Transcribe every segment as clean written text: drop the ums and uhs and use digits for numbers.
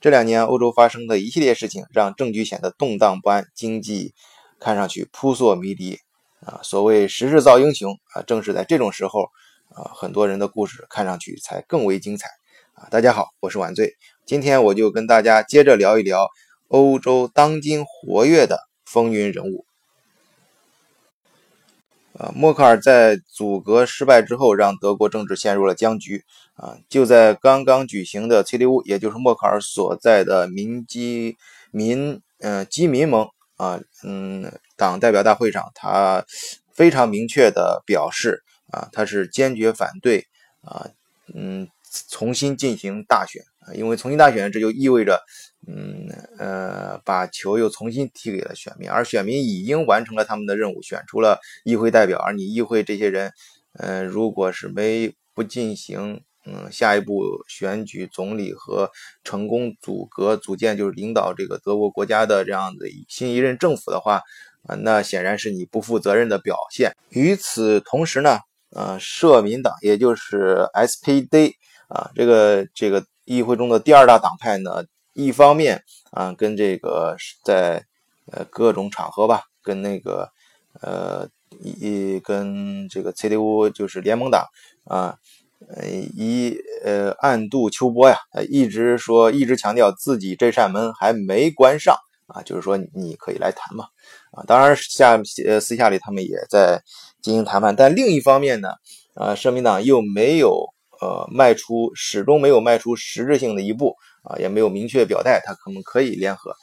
这2年欧洲发生的一系列事情让政局显得动荡不安，经济看上去扑朔迷离啊。所谓时势造英雄啊，正是在这种时候啊，很多人的故事看上去才更为精彩啊。大家好，我是晚醉，今天我就跟大家接着聊一聊欧洲当今活跃的风云人物。默克尔在组阁失败之后，让德国政治陷入了僵局。就在刚刚举行的 CDU， 也就是默克尔所在的基民盟党代表大会上，他非常明确的表示他是坚决反对重新进行大选，因为重新大选这就意味着把球又重新踢给了选民，而选民已经完成了他们的任务，选出了议会代表，而你议会这些人，如果是不进行下一步选举总理和成功组建就是领导这个德国国家的这样的新一任政府的话，那显然是你不负责任的表现。与此同时呢，社民党也就是 SPD 这个议会中的第二大党派呢，一方面跟这个在各种场合吧，跟跟这个 CDU 就是联盟党暗度秋波呀，一直强调自己这扇门还没关上就是说你可以来谈嘛当然私下里他们也在进行谈判。但另一方面呢，社民党又始终没有迈出实质性的一步也没有明确表态他可能可以联合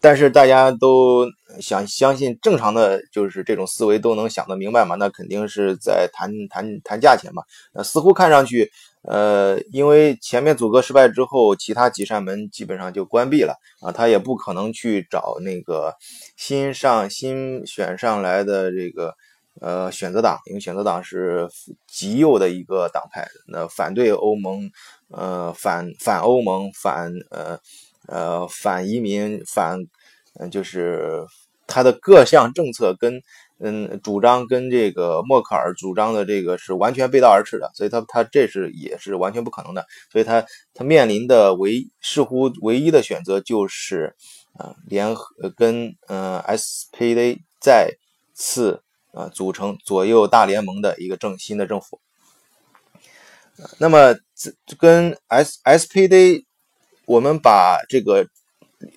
但是大家都相信正常的就是这种思维都能想得明白嘛，那肯定是在谈价钱嘛。似乎看上去因为前面组阁失败之后，其他几扇门基本上就关闭了他也不可能去找那个新选上来的这个选择党，因为选择党是极右的一个党派，那反对欧盟反欧盟反移民就是他的各项政策跟主张跟这个默克尔主张的这个是完全背道而驰的，所以他这是也是完全不可能的，所以他面临的似乎唯一的选择就是联合跟SPD 再次组成左右大联盟的一个新的政府。那么跟 SPD， 我们把这个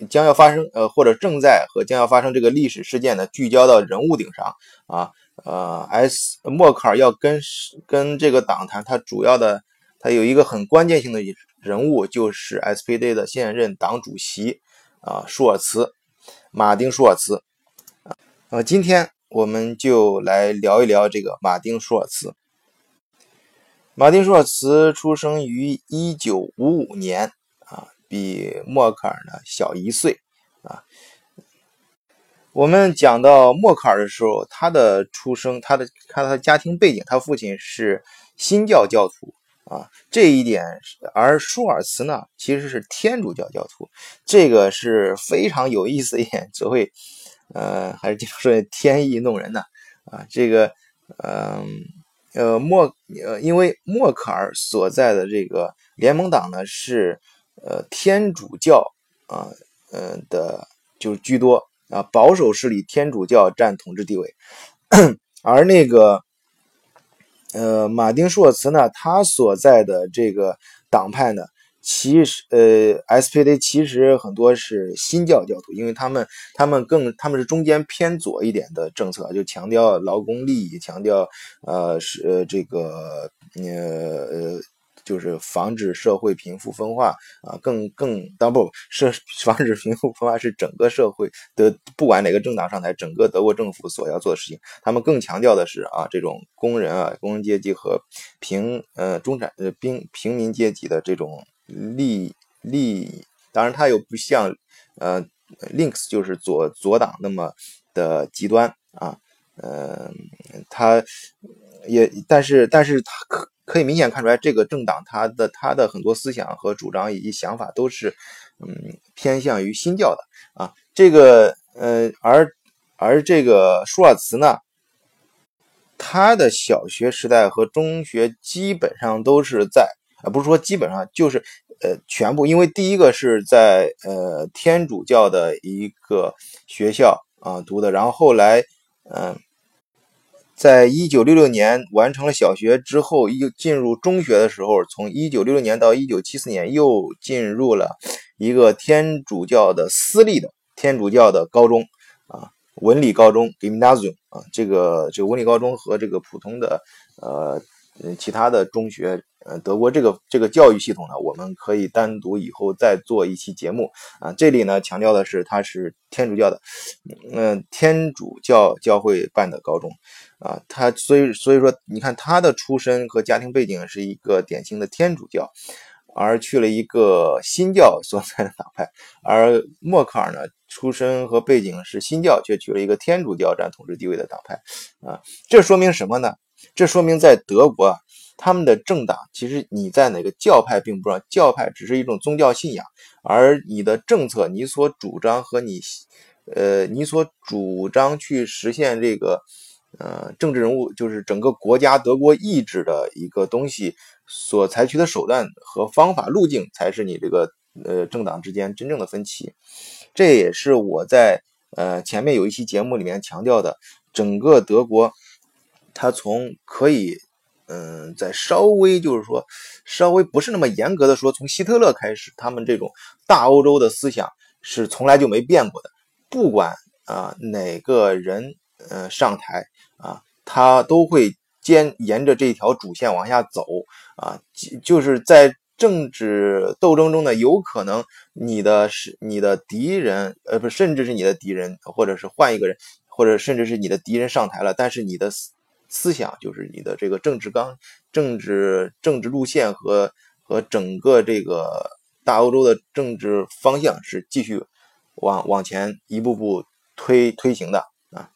将要发生或者正在和将要发生这个历史事件呢聚焦到人物顶上默克尔要跟这个党谈，他有一个很关键性的人物，就是 SPD 的现任党主席马丁舒尔茨今天我们就来聊一聊这个马丁舒尔茨。马丁舒尔茨出生于1955年比默克尔呢小1岁我们讲到默克尔的时候，他的出生，看他的家庭背景，他父亲是新教教徒这一点，而舒尔茨呢其实是天主教教徒，这个是非常有意思的一点。所谓还是经常说天意弄人呢因为默克尔所在的这个联盟党呢是天主教的就是居多保守势力天主教占统治地位而马丁舒尔茨呢，他所在的这个党派呢SPD 其实很多是新教教徒，因为他们是中间偏左一点的政策，就强调劳工利益，强调就是防止社会贫富分化防止贫富分化是整个社会的，不管哪个政党上台，整个德国政府所要做的事情。他们更强调的是这种工人阶级和平民阶级的这种利益。当然，它又不像Links 就是左党那么的极端但是它可以明显看出来，这个政党他的很多思想和主张以及想法都是偏向于新教的而这个舒尔茨呢，他的小学时代和中学基本上都是在不是说基本上就是全部，因为第一个是在天主教的一个学校啊读的，然后后来在1966年完成了小学之后，又进入中学的时候，从1966年到1974年又进入了一个天主教的私立的天主教的高中啊，文理高中 Gymnasium 啊，这个文理高中和这个普通的其他的中学，德国这个教育系统呢，我们可以单独以后再做一期节目啊。这里呢强调的是它是天主教的，天主教教会办的高中啊，它所以说你看他的出身和家庭背景是一个典型的天主教，而去了一个新教所在的党派，而默克尔呢出身和背景是新教，却去了一个天主教占统治地位的党派啊。这说明什么呢？这说明在德国啊，他们的政党其实你在哪个教派并不重要，教派只是一种宗教信仰，而你的政策你所主张和你所主张去实现这个政治人物就是整个国家德国意志的一个东西所采取的手段和方法路径，才是你这个政党之间真正的分歧。这也是我在前面有一期节目里面强调的，整个德国它从可以在稍微不是那么严格的说，从希特勒开始，他们这种大欧洲的思想是从来就没变过的，不管哪个人上台啊，他都会沿着这条主线往下走啊，就是在政治斗争中呢，有可能你的敌人不，甚至是你的敌人，或者是换一个人，或者甚至是你的敌人上台了，但是你的思想就是你的这个政治路线和整个这个大欧洲的政治方向是继续往前一步步推行的啊。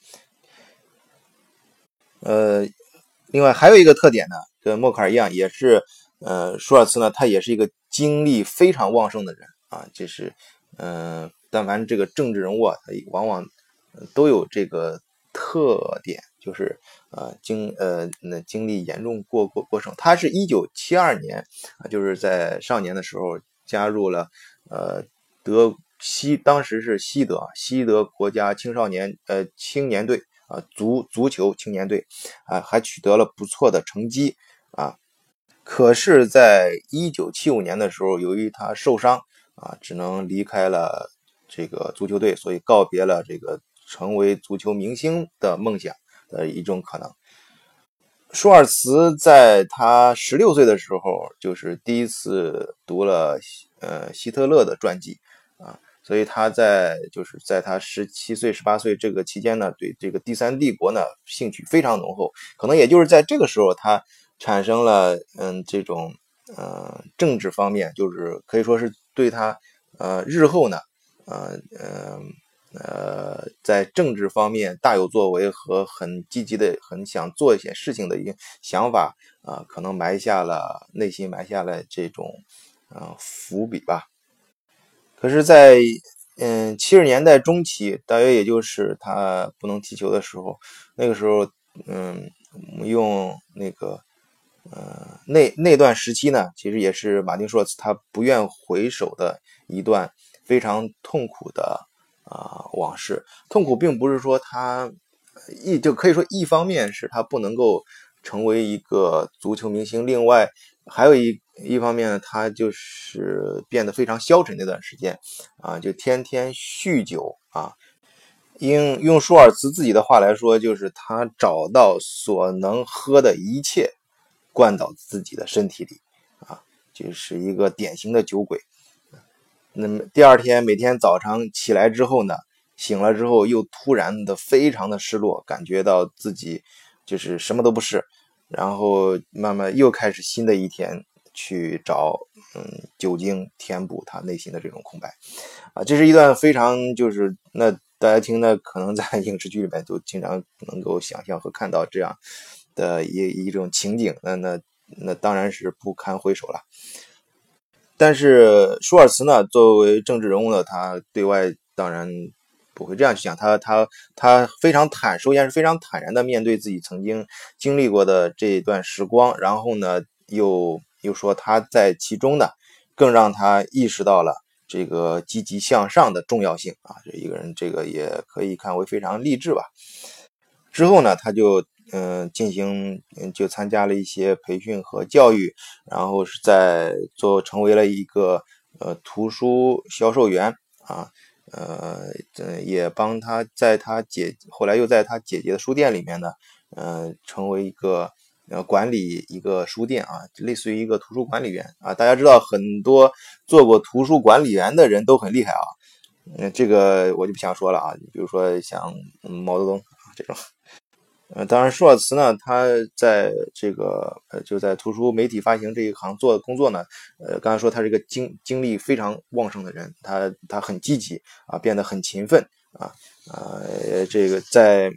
另外还有一个特点呢，跟默克尔一样，也是舒尔茨呢，他也是一个精力非常旺盛的人啊，就是但凡这个政治人物啊，他往往都有这个特点，就是精力严重过剩。他是1972年啊，就是在少年的时候加入了当时是西德国家青年队啊，足球青年队啊，还取得了不错的成绩啊。可是在1975年的时候，由于他受伤啊，只能离开了这个足球队，所以告别了这个成为足球明星的梦想的一种可能。舒尔茨在他16岁的时候，就是第一次读了希特勒的传记啊，所以他在他17岁18岁这个期间呢，对这个第三帝国呢兴趣非常浓厚。可能也就是在这个时候，他产生了这种政治方面，就是可以说是对他日后呢在政治方面大有作为和很积极的很想做一些事情的一个想法啊，可能内心埋下了这种伏笔吧。可是在70年代中期，大约也就是他不能踢球的时候，那个时候用那个那段时期呢，其实也是马丁·舒尔茨他不愿回首的一段非常痛苦的往事。痛苦并不是说他就可以说，一方面是他不能够成为一个足球明星，另外还有一方面呢，他就是变得非常消沉那段时间啊，就天天酗酒啊。用舒尔茨自己的话来说，就是他找到所能喝的一切灌到自己的身体里啊，就是一个典型的酒鬼。那么第二天每天早上起来之后呢，醒了之后又突然的非常的失落，感觉到自己就是什么都不是，然后慢慢又开始新的一天，去找酒精填补他内心的这种空白啊。这是一段非常就是那大家听的可能在影视剧里面就经常能够想象和看到这样的一种情景，那当然是不堪回首了。但是舒尔茨呢，作为政治人物呢，他对外当然我会这样去讲，他非常首先是非常坦然的面对自己曾经经历过的这一段时光，然后呢又说他在其中呢更让他意识到了这个积极向上的重要性啊，这一个人这个也可以看为非常励志吧。之后呢他就就参加了一些培训和教育，然后是成为了一个图书销售员啊，也帮他后来又在他姐姐的书店里面呢，成为一个管理一个书店啊，类似于一个图书管理员啊。大家知道很多做过图书管理员的人都很厉害啊，这个我就不想说了啊，比如说像毛泽东这种。当然舒尔茨呢他在这个就在图书媒体发行这一行做的工作呢，刚才说他是一个精力非常旺盛的人，他很积极啊，变得很勤奋啊，这个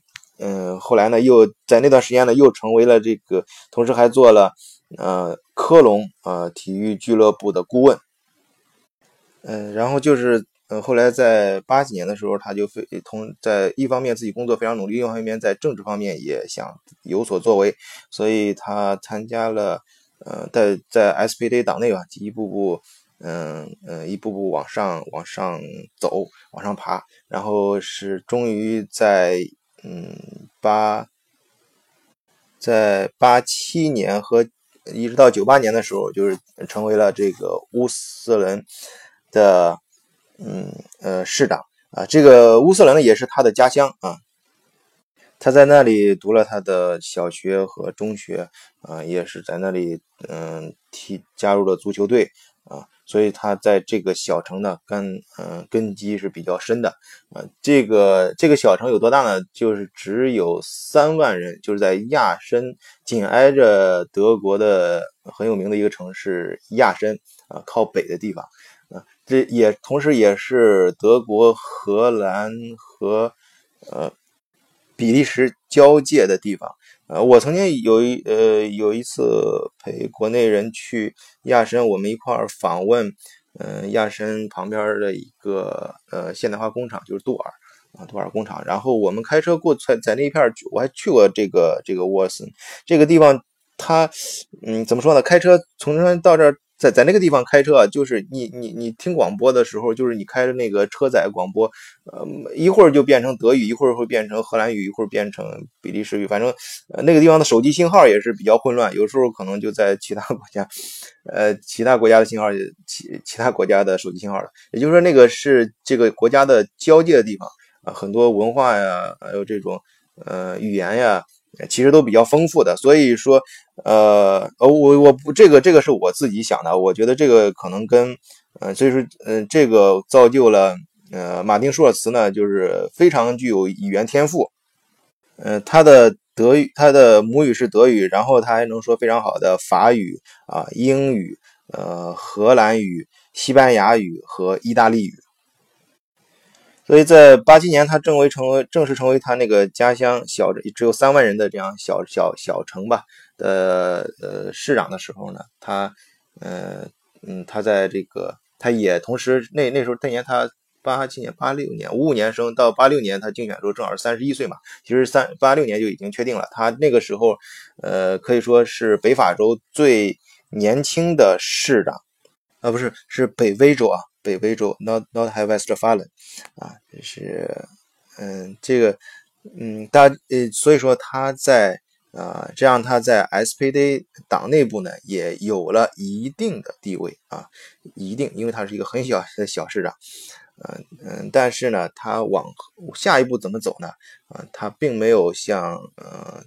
后来呢又在那段时间呢又成为了这个，同时还做了科隆体育俱乐部的顾问。然后就是后来在80年的时候，他就在一方面自己工作非常努力，另一方面在政治方面也想有所作为，所以他参加了在 SPD 党内吧，一步步往上走，往上爬，然后是终于在87年和一直到98年的时候，就是成为了这个乌斯伦的市长啊。这个乌斯兰呢也是他的家乡啊，他在那里读了他的小学和中学啊，也是在那里加入了足球队啊，所以他在这个小城呢根基是比较深的啊。这个小城有多大呢？就是只有3万人，就是在亚琛紧挨着德国的很有名的一个城市亚琛啊，靠北的地方。这同时也是德国、荷兰和比利时交界的地方。我曾经有一次陪国内人去亚琛，我们一块儿访问亚琛旁边的一个现代化工厂，就是杜尔工厂。然后我们开车过去，在那一片我还去过这个沃森这个地方，它怎么说呢？开车从这到这儿。在那个地方开车啊，就是你听广播的时候，就是你开着那个车载广播，一会儿就变成德语，一会儿会变成荷兰语，一会儿变成比利时语，反正那个地方的手机信号也是比较混乱，有时候可能就在其他国家的信号，其他国家的手机信号了。也就是说，那个是这个国家的交界的地方啊，很多文化呀，还有这种语言呀。其实都比较丰富的，所以说，我这个是我自己想的，我觉得这个可能跟，所以说，这个造就了，马丁舒尔茨呢，就是非常具有语言天赋，他的母语是德语，然后他还能说非常好的法语啊、英语、荷兰语、西班牙语和意大利语。所以在87年，他正式成为他那个家乡只有3万人的这样小城吧的市长的时候呢，他在这个他也同时那时候那年他87年86年55年生，到86年他竞选时候正好是31岁嘛，其实86年就已经确定了。他那个时候可以说是北法州最年轻的市长啊，不是，是北威州啊。北威州 North Westphalen 啊，就是这个所以说他在这样他在 SPD 党内部呢也有了一定的地位啊，一定，因为他是一个很小的小市长，但是呢他往下一步怎么走呢？他并没有像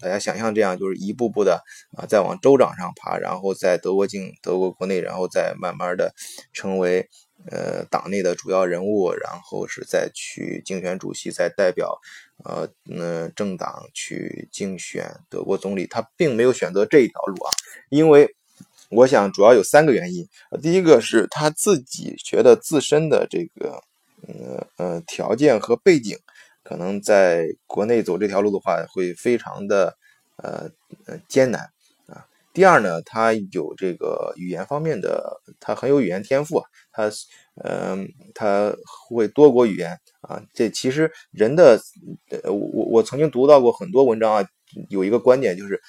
大家想象这样，就是一步步的再往州长上爬，然后在德国国内，然后再慢慢的成为党内的主要人物，然后是再去竞选主席，再代表政党去竞选德国总理。他并没有选择这一条路啊，因为我想主要有3个原因。第一个是他自己觉得自身的这个条件和背景，可能在国内走这条路的话会非常的艰难。第二呢，他有这个语言方面的，他很有语言天赋啊，他会多国语言啊。这其实人的，我曾经读到过很多文章啊，有一个观点就是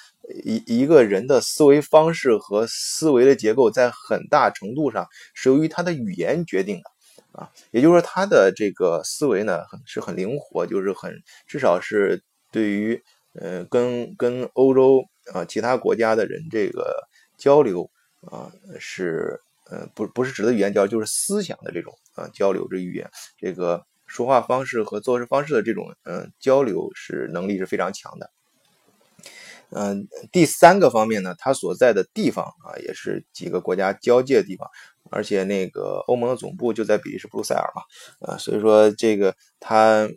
一个人的思维方式和思维的结构在很大程度上是由于他的语言决定的啊，也就是说他的这个思维呢是很灵活，就是至少是对于跟欧洲啊其他国家的人这个交流啊是不是指的语言交流，就是思想的这种啊交流，这语言这个说话方式和做事方式的这种交流是能力是非常强的。第三个方面呢，他所在的地方啊，也是几个国家交界的地方，而且那个欧盟的总部就在比利时布鲁塞尔嘛，所以说这个他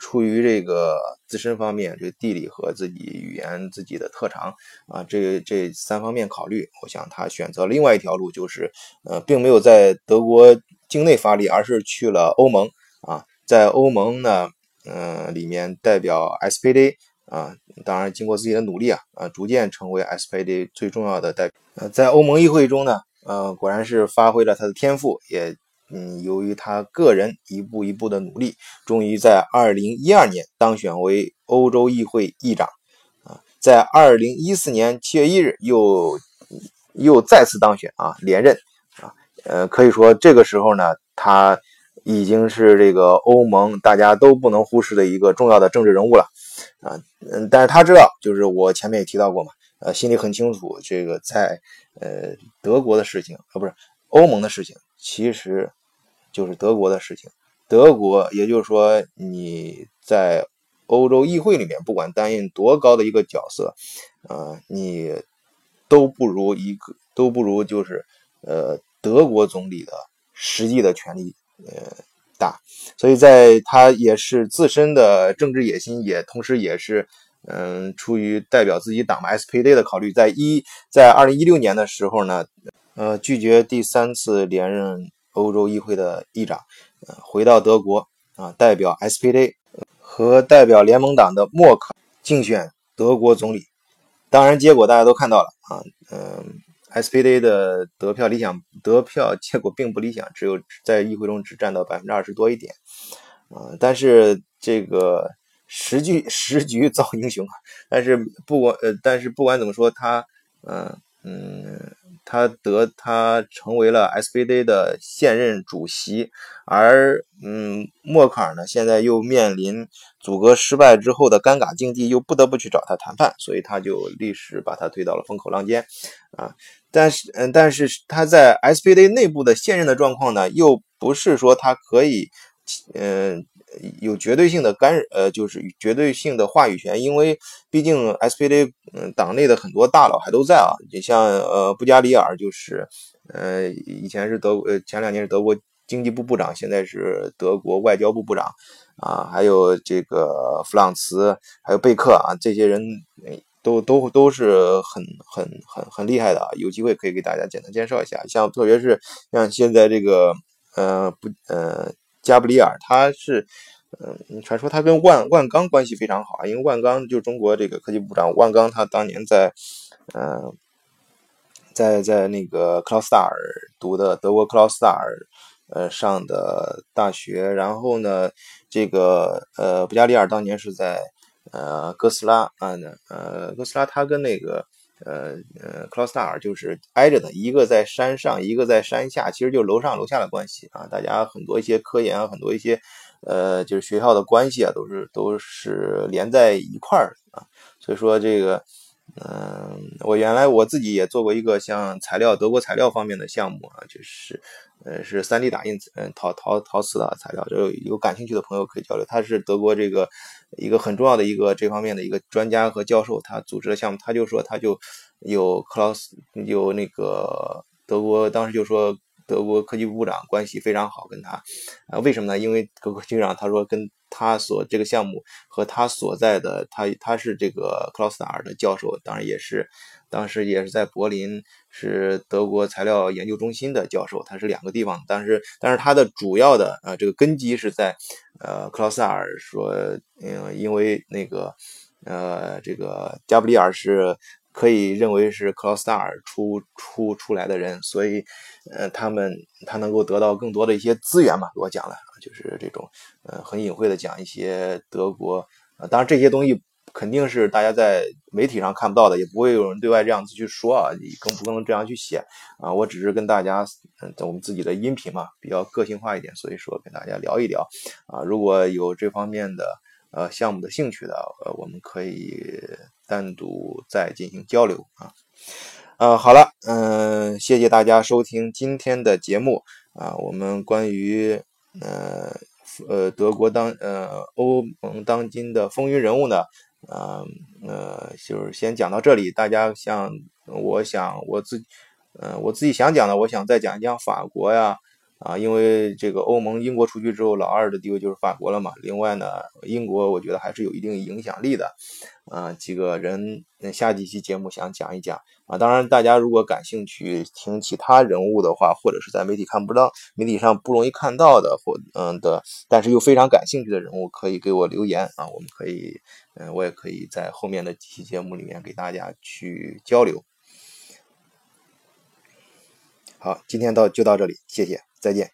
出于这个自身方面，这地理和自己语言自己的特长啊，这三方面考虑，我想他选择另外一条路，就是并没有在德国境内发力，而是去了欧盟啊，在欧盟呢。里面代表 SPD 啊，当然经过自己的努力啊，逐渐成为 SPD 最重要的代表。在欧盟议会中呢，果然是发挥了他的天赋，也由于他个人一步一步的努力，终于在2012年当选为欧洲议会议长啊，在2014年7月1日又再次当选啊，连任啊，可以说这个时候呢，他已经是这个欧盟大家都不能忽视的一个重要的政治人物了啊，但是他知道，就是我前面也提到过嘛，心里很清楚，这个在德国的事情不是欧盟的事情，其实就是德国的事情。德国也就是说你在欧洲议会里面不管担任多高的一个角色，你都不如就是德国总理的实际的权力。大，所以在他也是自身的政治野心，也同时也是出于代表自己党嘛 SPD 的考虑，在2016年的时候呢，拒绝第三次连任欧洲议会的议长，回到德国啊，代表 SPD 和代表联盟党的默克竞选德国总理。当然结果大家都看到了啊，SPD 的得票结果并不理想，只有在议会中只占到 20% 多一点。但是这个时局造英雄啊，但是不管怎么说，他成为了 SPD 的现任主席，而默克尔呢现在又面临组阁失败之后的尴尬境地，又不得不去找他谈判，所以他就历史把他推到了风口浪尖啊。但是他在 SPD 内部的现任的状况呢，又不是说他可以有绝对性的就是绝对性的话语权，因为毕竟 SPD 党内的很多大佬还都在啊，你像布加里尔就是以前是前两年是德国经济部部长，现在是德国外交部部长啊，还有这个弗朗茨，还有贝克啊，这些人都是很厉害的啊，有机会可以给大家简单介绍一下，像特别是像现在这个加布里尔，他是传说他跟万钢关系非常好啊，因为万钢就中国这个科技部长万钢，他当年在那个克劳斯塔尔读的德国克劳斯塔尔上的大学，然后呢这个布加里尔当年是在哥斯拉，他跟那个克劳斯塔尔就是挨着的，一个在山上，一个在山下，其实就楼上楼下的关系啊。大家很多一些科研啊，很多一些就是学校的关系啊，都是连在一块儿啊。所以说这个，我自己也做过一个像德国材料方面的项目啊，就是是 3D 打印陶瓷的材料，有感兴趣的朋友可以交流。他是德国这个一个很重要的一个这方面的一个专家和教授，他组织的项目，他就说他就有那个德国当时就说德国科技部部长关系非常好跟他为什么呢？因为德国科技部长他说跟他这个项目和他所在的他是这个克劳斯塔尔的教授，当时也是在柏林是德国材料研究中心的教授，他是两个地方，但是他的主要的这个根基是在克劳斯塔尔说因为那个这个加布利尔是可以认为是克劳斯纳尔出来的人，所以他能够得到更多的一些资源嘛。我讲了就是这种很隐晦的讲一些德国当然这些东西肯定是大家在媒体上看不到的，也不会有人对外这样子去说啊，你更不能这样去写啊。我只是跟大家我们自己的音频嘛比较个性化一点，所以说跟大家聊一聊啊。如果有这方面的项目的兴趣的我们可以单独再进行交流啊。好了，谢谢大家收听今天的节目啊。我们关于德国欧盟当今的风云人物呢就是先讲到这里。大家我自己想讲的，我想再讲一讲法国呀啊，因为这个欧盟英国出去之后，老二的地位就是法国了嘛。另外呢，英国我觉得还是有一定影响力的啊。几个人下几期节目想讲一讲啊。当然大家如果感兴趣听其他人物的话，或者是在媒体上不容易看到的但是又非常感兴趣的人物，可以给我留言啊。我们可以我也可以在后面的几期节目里面给大家去交流。好，今天就到这里，谢谢，再见。